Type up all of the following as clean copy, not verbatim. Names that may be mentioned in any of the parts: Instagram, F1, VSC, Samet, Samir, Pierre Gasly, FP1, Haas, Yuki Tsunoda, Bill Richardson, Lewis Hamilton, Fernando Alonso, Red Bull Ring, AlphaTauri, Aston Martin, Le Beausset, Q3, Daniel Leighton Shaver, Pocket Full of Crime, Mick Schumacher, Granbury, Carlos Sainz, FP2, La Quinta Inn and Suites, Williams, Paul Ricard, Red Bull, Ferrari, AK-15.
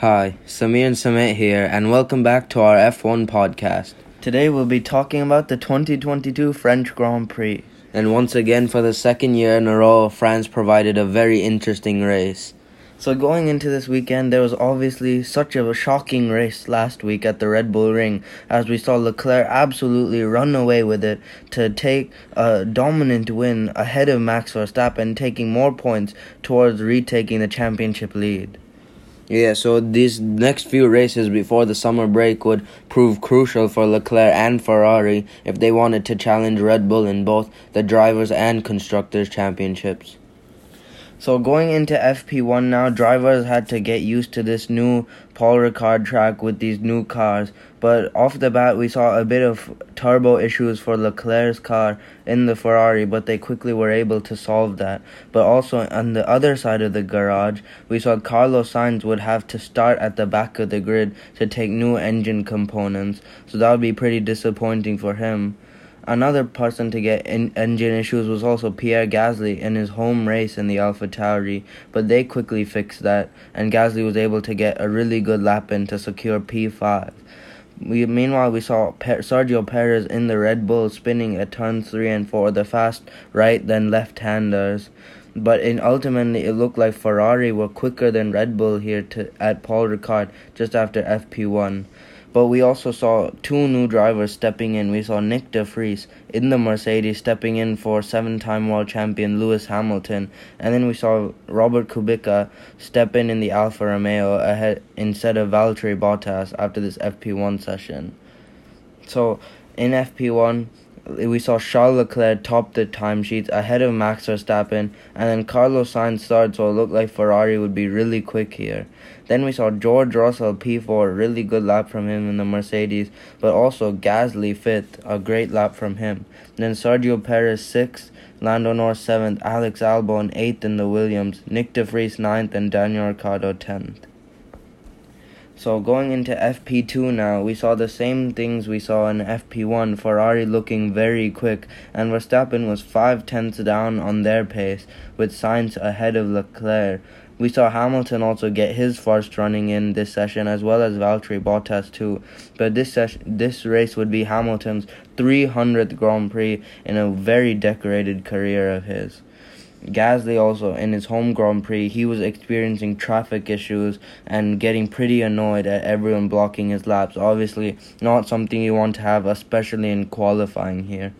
Hi, Samir and Samet here, and welcome back to our F1 podcast. Today we'll be talking about the 2022 French Grand Prix. And once again, for the second year in a row, France provided a very interesting race. So going into this weekend, there was obviously such a shocking race last week at the Red Bull Ring, as we saw Leclerc absolutely run away with it to take a dominant win ahead of Max Verstappen, taking more points towards retaking the championship lead. Yeah, so these next few races before the summer break would prove crucial for Leclerc and Ferrari if they wanted to challenge Red Bull in both the Drivers' and Constructors' Championships. So going into FP1 now, drivers had to get used to this new Paul Ricard track with these new cars. But off the bat, we saw a bit of turbo issues for Leclerc's car in the Ferrari, but they quickly were able to solve that. But also on the other side of the garage, we saw Carlos Sainz would have to start at the back of the grid to take new engine components. So that would be pretty disappointing for him. Another person to get engine issues was also Pierre Gasly in his home race in the AlphaTauri, but they quickly fixed that, and Gasly was able to get a really good lap in to secure P5. Meanwhile, we saw Sergio Perez in the Red Bull spinning at turns 3 and 4, the fast right then left-handers. But ultimately, it looked like Ferrari were quicker than Red Bull here at Paul Ricard just after FP1. But we also saw two new drivers stepping in. We saw Nyck de Vries in the Mercedes stepping in for seven-time world champion Lewis Hamilton. And then we saw Robert Kubica step in the Alfa Romeo instead of Valtteri Bottas after this FP1 session. So in FP1, we saw Charles Leclerc top the timesheets ahead of Max Verstappen, and then Carlos Sainz third, so it looked like Ferrari would be really quick here. Then we saw George Russell P4, really good lap from him in the Mercedes, but also Gasly fifth, a great lap from him. And then Sergio Perez sixth, Lando Norris seventh, Alex Albon eighth in the Williams, Nyck de Vries ninth, and Daniel Ricciardo 10th. So going into FP2 now, we saw the same things we saw in FP1, Ferrari looking very quick, and Verstappen was 5 tenths down on their pace, with Sainz ahead of Leclerc. We saw Hamilton also get his first running in this session, as well as Valtteri Bottas too, but this race would be Hamilton's 300th Grand Prix in a very decorated career of his. Gasly also, in his home Grand Prix, he was experiencing traffic issues and getting pretty annoyed at everyone blocking his laps. Obviously, not something you want to have, especially in qualifying here.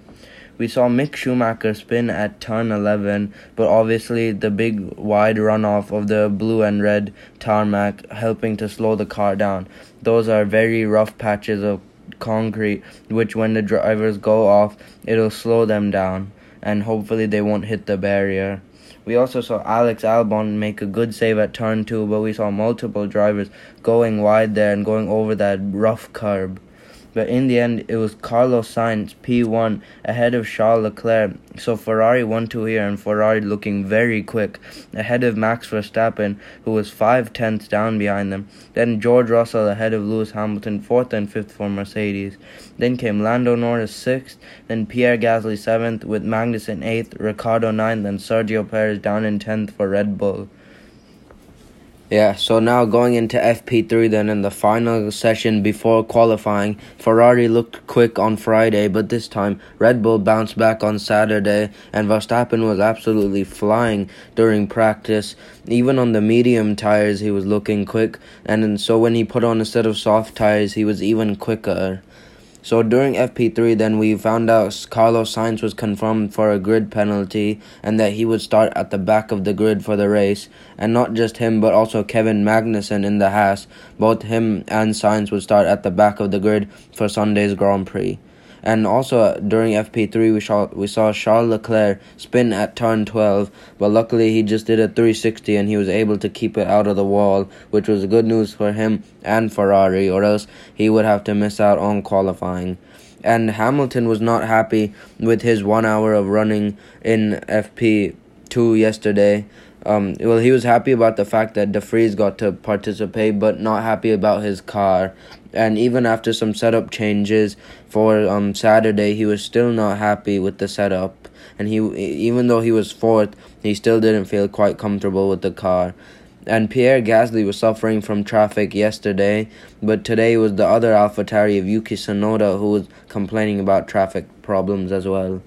We saw Mick Schumacher spin at turn 11, but obviously the big wide runoff of the blue and red tarmac helping to slow the car down. Those are very rough patches of concrete, which when the drivers go off, it'll slow them down, and hopefully they won't hit the barrier. We also saw Alex Albon make a good save at turn 2, but we saw multiple drivers going wide there and going over that rough curb. But in the end, it was Carlos Sainz, P1, ahead of Charles Leclerc. So Ferrari 1-2 here, and Ferrari looking very quick, ahead of Max Verstappen, who was 5 tenths down behind them. Then George Russell ahead of Lewis Hamilton, 4th and 5th for Mercedes. Then came Lando Norris 6th, then Pierre Gasly 7th, with Magnussen 8th, Ricciardo 9th, and Sergio Perez down in 10th for Red Bull. Yeah, so now going into FP3 then, in the final session before qualifying, Ferrari looked quick on Friday, but this time Red Bull bounced back on Saturday, and Verstappen was absolutely flying during practice. Even on the medium tires, he was looking quick, and so when he put on a set of soft tires, he was even quicker. So during FP3 then, we found out Carlos Sainz was confirmed for a grid penalty and that he would start at the back of the grid for the race. And not just him, but also Kevin Magnussen in the Haas. Both him and Sainz would start at the back of the grid for Sunday's Grand Prix. And also during FP3 we saw Charles Leclerc spin at turn 12, but luckily he just did a 360 and he was able to keep it out of the wall, which was good news for him and Ferrari, or else he would have to miss out on qualifying. And Hamilton was not happy with his 1 hour of running in FP2 yesterday. Well, he was happy about the fact that de Vries got to participate, but not happy about his car. And even after some setup changes for Saturday, he was still not happy with the setup. And even though he was fourth, he still didn't feel quite comfortable with the car. And Pierre Gasly was suffering from traffic yesterday, but today was the other AlphaTauri of Yuki Tsunoda who was complaining about traffic problems as well.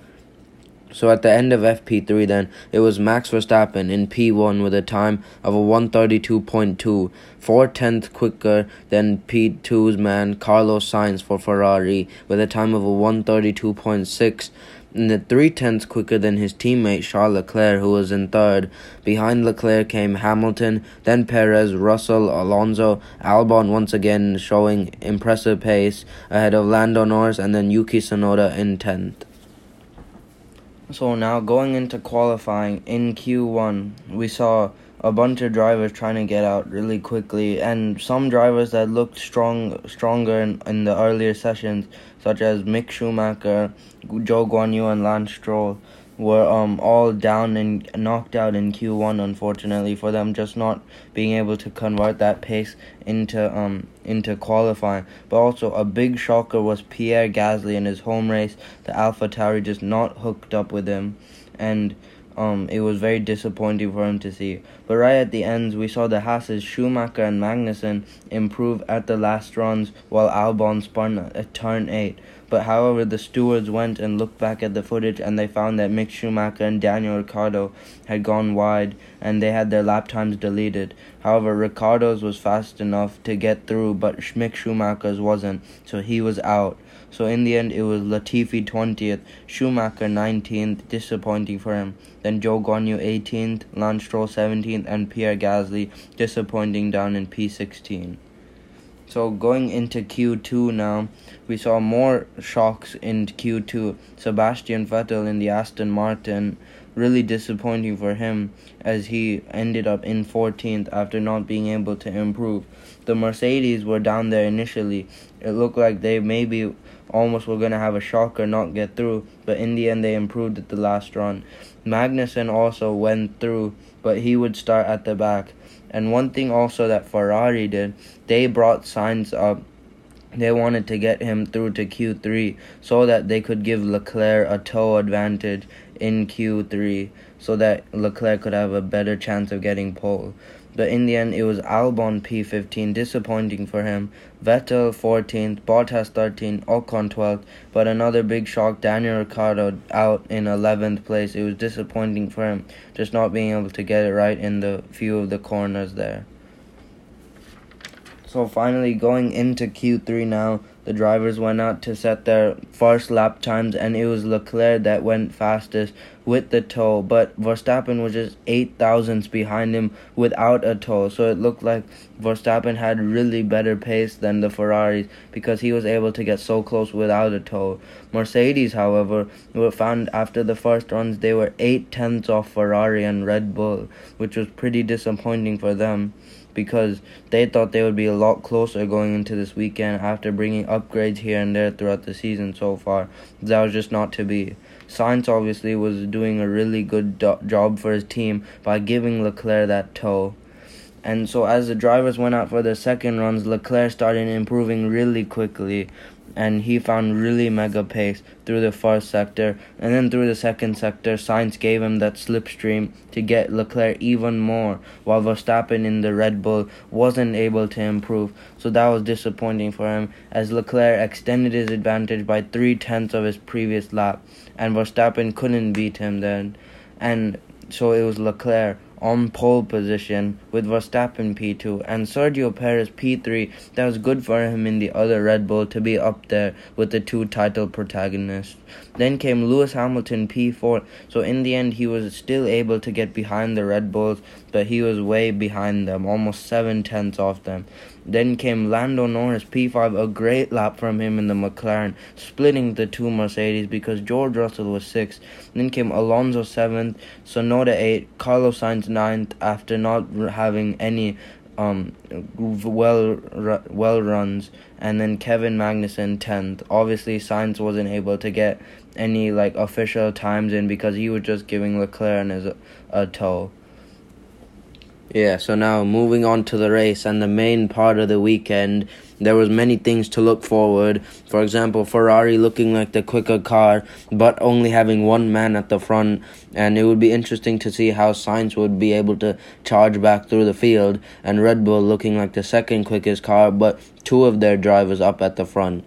So at the end of FP3 then, it was Max Verstappen in P1 with a time of a 132.2, 4/10th quicker than P2's man Carlos Sainz for Ferrari with a time of a 132.6, and the 3/10ths quicker than his teammate Charles Leclerc, who was in third. Behind Leclerc came Hamilton, then Perez, Russell, Alonso, Albon once again showing impressive pace ahead of Lando Norris, and then Yuki Tsunoda in 10th. So now going into qualifying in Q1, we saw a bunch of drivers trying to get out really quickly, and some drivers that looked stronger in the earlier sessions, such as Mick Schumacher, Zhou Guanyu, and Lance Stroll, were all down and knocked out in Q1, unfortunately for them, just not being able to convert that pace into qualifying. But also a big shocker was Pierre Gasly in his home race. The AlphaTauri just not hooked up with him, and it was very disappointing for him to see. But right at the end, we saw the Haas's Schumacher and Magnussen improve at the last runs while Albon spun at turn 8. But however, the stewards went and looked back at the footage, and they found that Mick Schumacher and Daniel Ricciardo had gone wide, and they had their lap times deleted. However, Ricciardo's was fast enough to get through, but Mick Schumacher's wasn't, so he was out. So in the end, it was Latifi 20th, Schumacher 19th, disappointing for him. Then Zhou Guanyu 18th, Lance Stroll 17th, and Pierre Gasly disappointing down in P16. So going into Q2 now, we saw more shocks in Q2. Sebastian Vettel in the Aston Martin, really disappointing for him as he ended up in 14th after not being able to improve. The Mercedes were down there initially. It looked like they maybe almost were going to have a shocker, not get through, but in the end they improved at the last run. Magnussen also went through, but he would start at the back. And one thing also that Ferrari did, they brought Sainz up. They wanted to get him through to Q3 so that they could give Leclerc a tow advantage in Q3 so that Leclerc could have a better chance of getting pole. But in the end, it was Albon P15, disappointing for him. Vettel 14th, Bottas 13th, Ocon 12th. But another big shock, Daniel Ricciardo out in 11th place. It was disappointing for him, just not being able to get it right in the few of the corners there. So finally, going into Q3 now, the drivers went out to set their first lap times, and it was Leclerc that went fastest with the tow, but Verstappen was just 8 thousandths behind him without a tow. So it looked like Verstappen had really better pace than the Ferraris because he was able to get so close without a tow. Mercedes, however, were found after the first runs they were 8 tenths off Ferrari and Red Bull, which was pretty disappointing for them, because they thought they would be a lot closer going into this weekend after bringing upgrades here and there throughout the season so far. That was just not to be. Sainz obviously was doing a really good job for his team by giving Leclerc that tow. And so as the drivers went out for their second runs, Leclerc started improving really quickly, and he found really mega pace through the first sector, and then through the second sector Sainz gave him that slipstream to get Leclerc even more, while Verstappen in the Red Bull wasn't able to improve. So that was disappointing for him as Leclerc extended his advantage by 3/10 of his previous lap, and Verstappen couldn't beat him then. And so it was Leclerc on pole position with Verstappen P2 and Sergio Perez P3. That was good for him in the other Red Bull to be up there with the two title protagonists. Then came Lewis Hamilton P4. So in the end, he was still able to get behind the Red Bulls, but he was way behind them, almost 7 tenths off them. Then came Lando Norris P5, a great lap from him in the McLaren, splitting the two Mercedes because George Russell was 6th. Then came Alonso 7th, Tsunoda 8th, Carlos Sainz 9th after not having any well runs, and then Kevin Magnussen 10th. Obviously Sainz wasn't able to get any official times in because he was just giving Leclerc a tow. Yeah, so now moving on to the race and the main part of the weekend, there was many things to look forward. For example, Ferrari looking like the quicker car, but only having one man at the front. And it would be interesting to see how Sainz would be able to charge back through the field. And Red Bull looking like the second quickest car, but two of their drivers up at the front.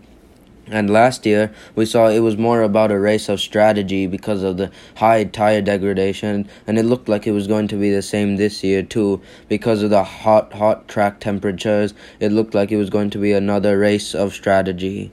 And last year, we saw it was more about a race of strategy because of the high tire degradation, and it looked like it was going to be the same this year too. Because of the hot track temperatures, it looked like it was going to be another race of strategy.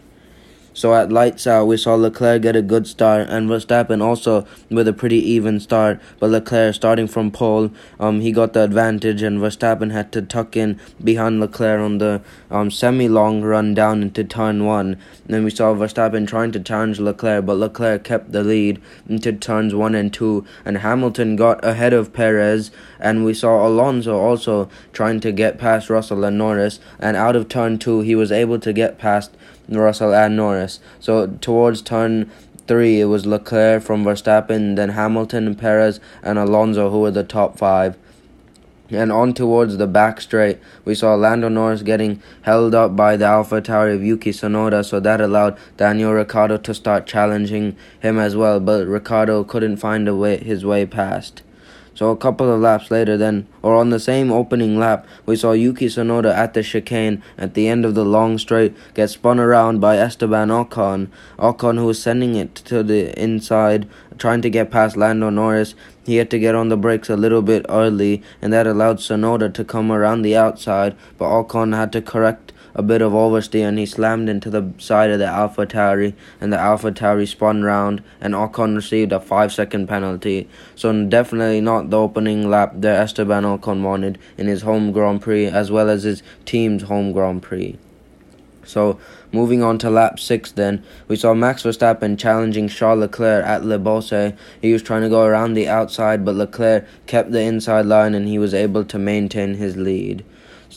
So at lights out, we saw Leclerc get a good start, and Verstappen also with a pretty even start. But Leclerc starting from pole, he got the advantage, and Verstappen had to tuck in behind Leclerc on the semi-long run down into turn one. Then we saw Verstappen trying to challenge Leclerc, but Leclerc kept the lead into turns one and two, and Hamilton got ahead of Perez, and we saw Alonso also trying to get past Russell and Norris, and out of turn two, he was able to get past Russell and Norris. So towards turn three, it was Leclerc from Verstappen, then Hamilton, Perez, and Alonso, who were the top five. And on towards the back straight, we saw Lando Norris getting held up by the AlphaTauri of Yuki Tsunoda, so that allowed Daniel Ricciardo to start challenging him as well, but Ricciardo couldn't find his way past. So a couple of laps later then, or on the same opening lap, we saw Yuki Tsunoda at the chicane at the end of the long straight get spun around by Esteban Ocon, who was sending it to the inside, trying to get past Lando Norris. He had to get on the brakes a little bit early, and that allowed Tsunoda to come around the outside, but Ocon had to correct a bit of oversteer, and he slammed into the side of the AlphaTauri, and the AlphaTauri spun round, and Ocon received a 5-second penalty. So definitely not the opening lap that Esteban Ocon wanted in his home Grand Prix, as well as his team's home Grand Prix. So moving on to lap 6 then, we saw Max Verstappen challenging Charles Leclerc at Le Beausset. He was trying to go around the outside, but Leclerc kept the inside line, and he was able to maintain his lead.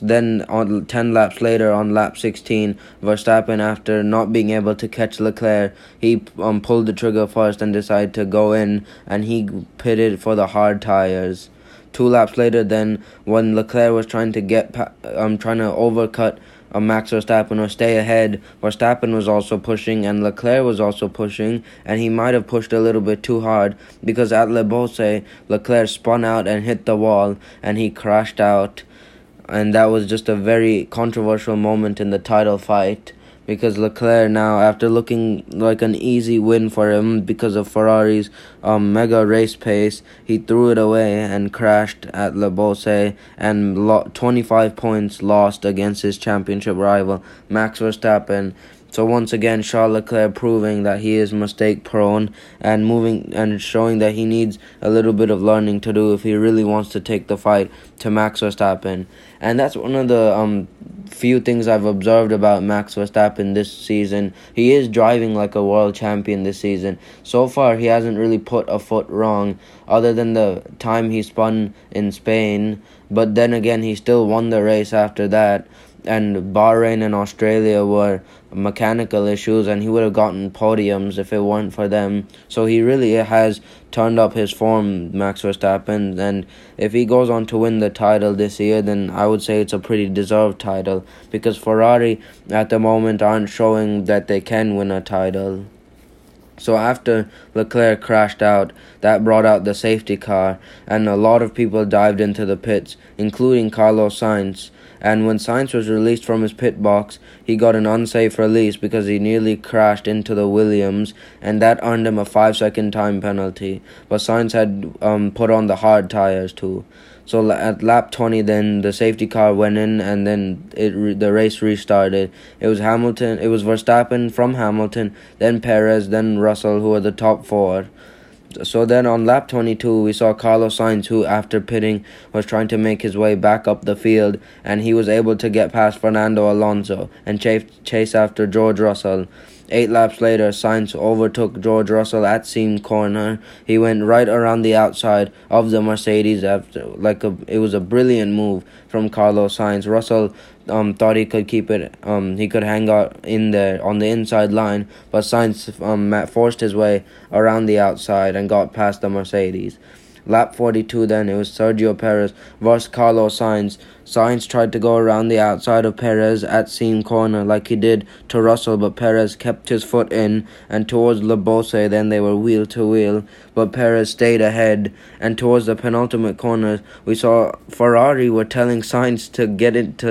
Then, on 10 laps later, on lap 16, Verstappen, after not being able to catch Leclerc, he pulled the trigger first and decided to go in, and he pitted for the hard tires. 2 laps later, then, when Leclerc was trying to overcut Max Verstappen or stay ahead, Verstappen was also pushing, and Leclerc was also pushing, and he might have pushed a little bit too hard, because at Le Beausset, Leclerc spun out and hit the wall, and he crashed out. And that was just a very controversial moment in the title fight, because Leclerc now, after looking like an easy win for him because of Ferrari's mega race pace, he threw it away and crashed at Le Beausset, and 25 points lost against his championship rival, Max Verstappen. So once again, Charles Leclerc proving that he is mistake-prone and showing that he needs a little bit of learning to do if he really wants to take the fight to Max Verstappen. And that's one of the few things I've observed about Max Verstappen this season. He is driving like a world champion this season. So far, he hasn't really put a foot wrong, other than the time he spun in Spain. But then again, he still won the race after that. And Bahrain and Australia were mechanical issues, and he would have gotten podiums if it weren't for them. So he really has turned up his form, Max Verstappen, and if he goes on to win the title this year, then I would say it's a pretty deserved title, because Ferrari at the moment aren't showing that they can win a title. So after Leclerc crashed out, that brought out the safety car, and a lot of people dived into the pits, including Carlos Sainz. And when Sainz was released from his pit box, he got an unsafe release because he nearly crashed into the Williams, and that earned him a 5-second time penalty. But Sainz had put on the hard tires too. So at lap 20 then, the safety car went in, and then the race restarted. It was Verstappen from Hamilton, then Perez, then Russell, who were the top four. So then on lap 22, we saw Carlos Sainz, who after pitting was trying to make his way back up the field, and he was able to get past Fernando Alonso and chase after George Russell. 8 laps later, Sainz overtook George Russell at seam corner. He went right around the outside of the Mercedes. It was a brilliant move from Carlos Sainz. Russell thought he could keep it. He could hang out in there on the inside line, but Sainz forced his way around the outside and got past the Mercedes. Lap 42 then, it was Sergio Perez versus Carlos Sainz. Sainz tried to go around the outside of Perez at seam corner like he did to Russell, but Perez kept his foot in and towards Le Beausset. Then they were wheel to wheel, but Perez stayed ahead, and towards the penultimate corner we saw Ferrari were telling Sainz to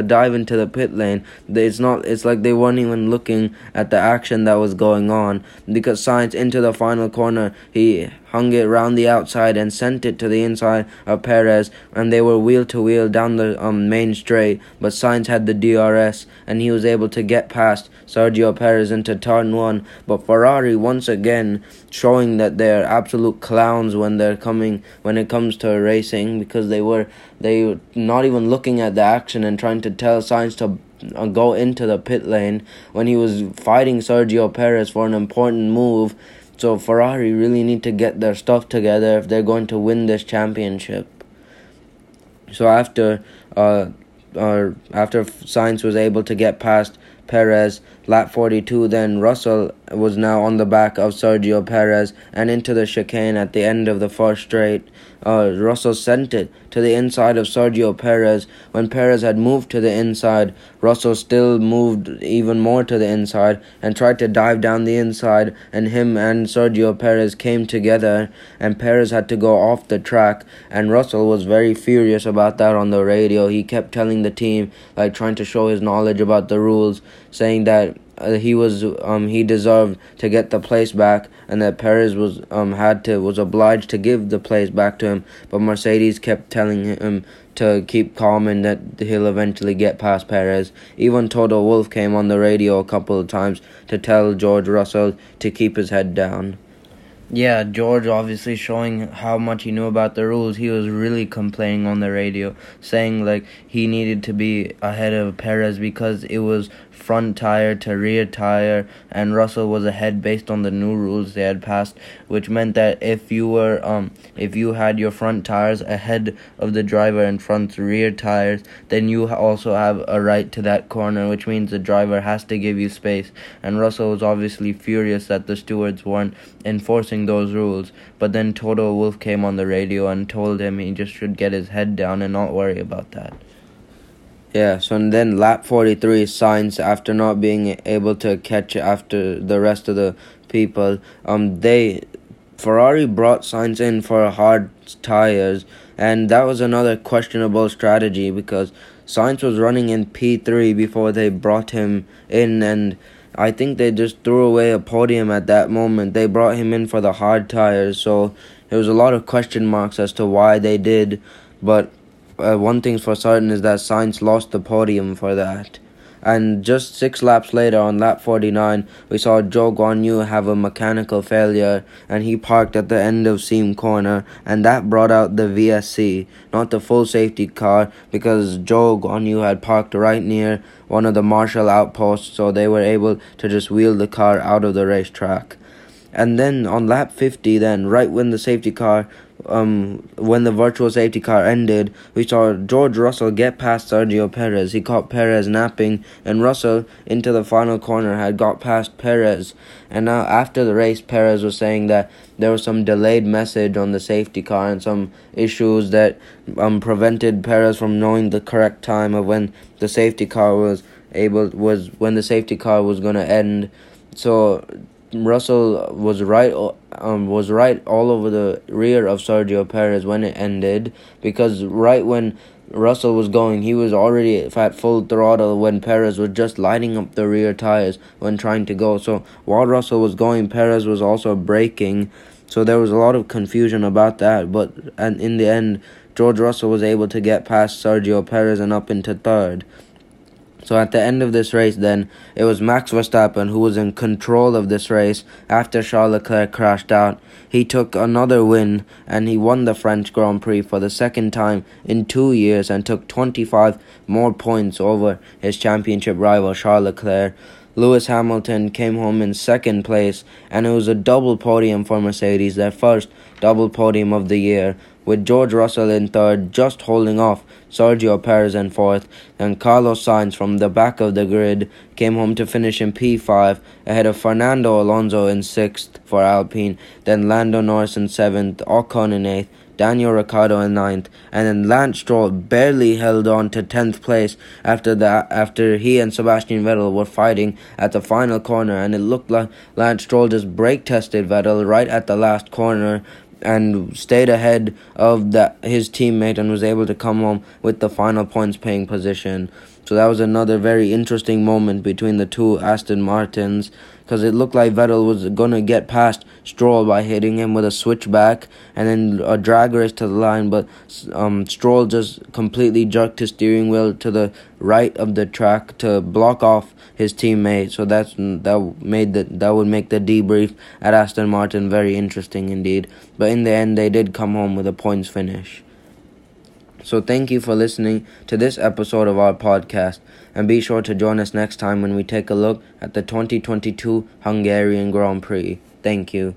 dive into the pit lane. It's like they weren't even looking at the action that was going on, because Sainz into the final corner, he hung it round the outside and sent it to the inside of Perez, and they were wheel to wheel down the main straight, but Sainz had the DRS and he was able to get past Sergio Perez into turn one. But Ferrari once again showing that they're absolute clowns when it comes to racing, because they were not even looking at the action and trying to tell Sainz to go into the pit lane when he was fighting Sergio Perez for an important move. So Ferrari really need to get their stuff together if they're going to win this championship. So after Sainz was able to get past Perez, lap 42 then, Russell was now on the back of Sergio Perez and into the chicane at the end of the first straight. Russell sent it to the inside of Sergio Perez. When Perez had moved to the inside, Russell still moved even more to the inside and tried to dive down the inside, and him and Sergio Perez came together and Perez had to go off the track, and Russell was very furious about that on the radio. He kept telling the team, like trying to show his knowledge about the rules, saying that he deserved to get the place back, and that Perez was obliged to give the place back to him. But Mercedes kept telling him to keep calm and that he'll eventually get past Perez. Even Toto Wolff came on the radio a couple of times to tell George Russell to keep his head down. Yeah, George obviously showing how much he knew about the rules. He was really complaining on the radio, saying like he needed to be ahead of Perez because it was front tire to rear tire, and Russell was ahead based on the new rules they had passed, which meant that if you had your front tires ahead of the driver and front rear tires, then you also have a right to that corner, which means the driver has to give you space. And Russell was obviously furious that the stewards weren't enforcing those rules, but then Toto Wolff came on the radio and told him he just should get his head down and not worry about that. Yeah, so and then lap 43, Sainz, after not being able to catch after the rest of the people, Ferrari brought Sainz in for hard tires, and that was another questionable strategy because Sainz was running in P3 before they brought him in, and I think they just threw away a podium at that moment. They brought him in for the hard tires, so there was a lot of question marks as to why they did, but one thing for certain is that Sainz lost the podium for that. And just 6 laps later, on lap 49, we saw Zhou Guanyu have a mechanical failure, and he parked at the end of seam corner, and that brought out the VSC, not the full safety car, because Zhou Guanyu had parked right near one of the marshal outposts, so they were able to just wheel the car out of the racetrack. And then on lap 50 then, right when the safety car when the virtual safety car ended, we saw George Russell get past Sergio Perez. He caught Perez napping, and Russell into the final corner had got past Perez. And now after the race, Perez was saying that there was some delayed message on the safety car and some issues that prevented Perez from knowing the correct time of when the safety car was going to end. So Russell was right all over the rear of Sergio Perez when it ended, because right when Russell was going, he was already at full throttle when Perez was just lighting up the rear tires when trying to go. So while Russell was going, Perez was also braking, so there was a lot of confusion about that, and in the end, George Russell was able to get past Sergio Perez and up into third. So at the end of this race then, it was Max Verstappen who was in control of this race after Charles Leclerc crashed out. He took another win, and he won the French Grand Prix for the second time in 2 years and took 25 more points over his championship rival Charles Leclerc. Lewis Hamilton came home in second place, and it was a double podium for Mercedes, their first double podium of the year, with George Russell in third, just holding off Sergio Perez in fourth, and Carlos Sainz from the back of the grid came home to finish in P5, ahead of Fernando Alonso in sixth for Alpine, then Lando Norris in seventh, Ocon in eighth, Daniel Ricciardo in 9th, and then Lance Stroll barely held on to 10th place after he and Sebastian Vettel were fighting at the final corner, and it looked like Lance Stroll just brake tested Vettel right at the last corner and stayed ahead of his teammate and was able to come home with the final points paying position. So that was another very interesting moment between the two Aston Martins, because it looked like Vettel was going to get past Stroll by hitting him with a switchback and then a drag race to the line, but Stroll just completely jerked his steering wheel to the right of the track to block off his teammate. So that would make the debrief at Aston Martin very interesting indeed. But in the end, they did come home with a points finish. So thank you for listening to this episode of our podcast, and be sure to join us next time when we take a look at the 2022 Hungarian Grand Prix. Thank you.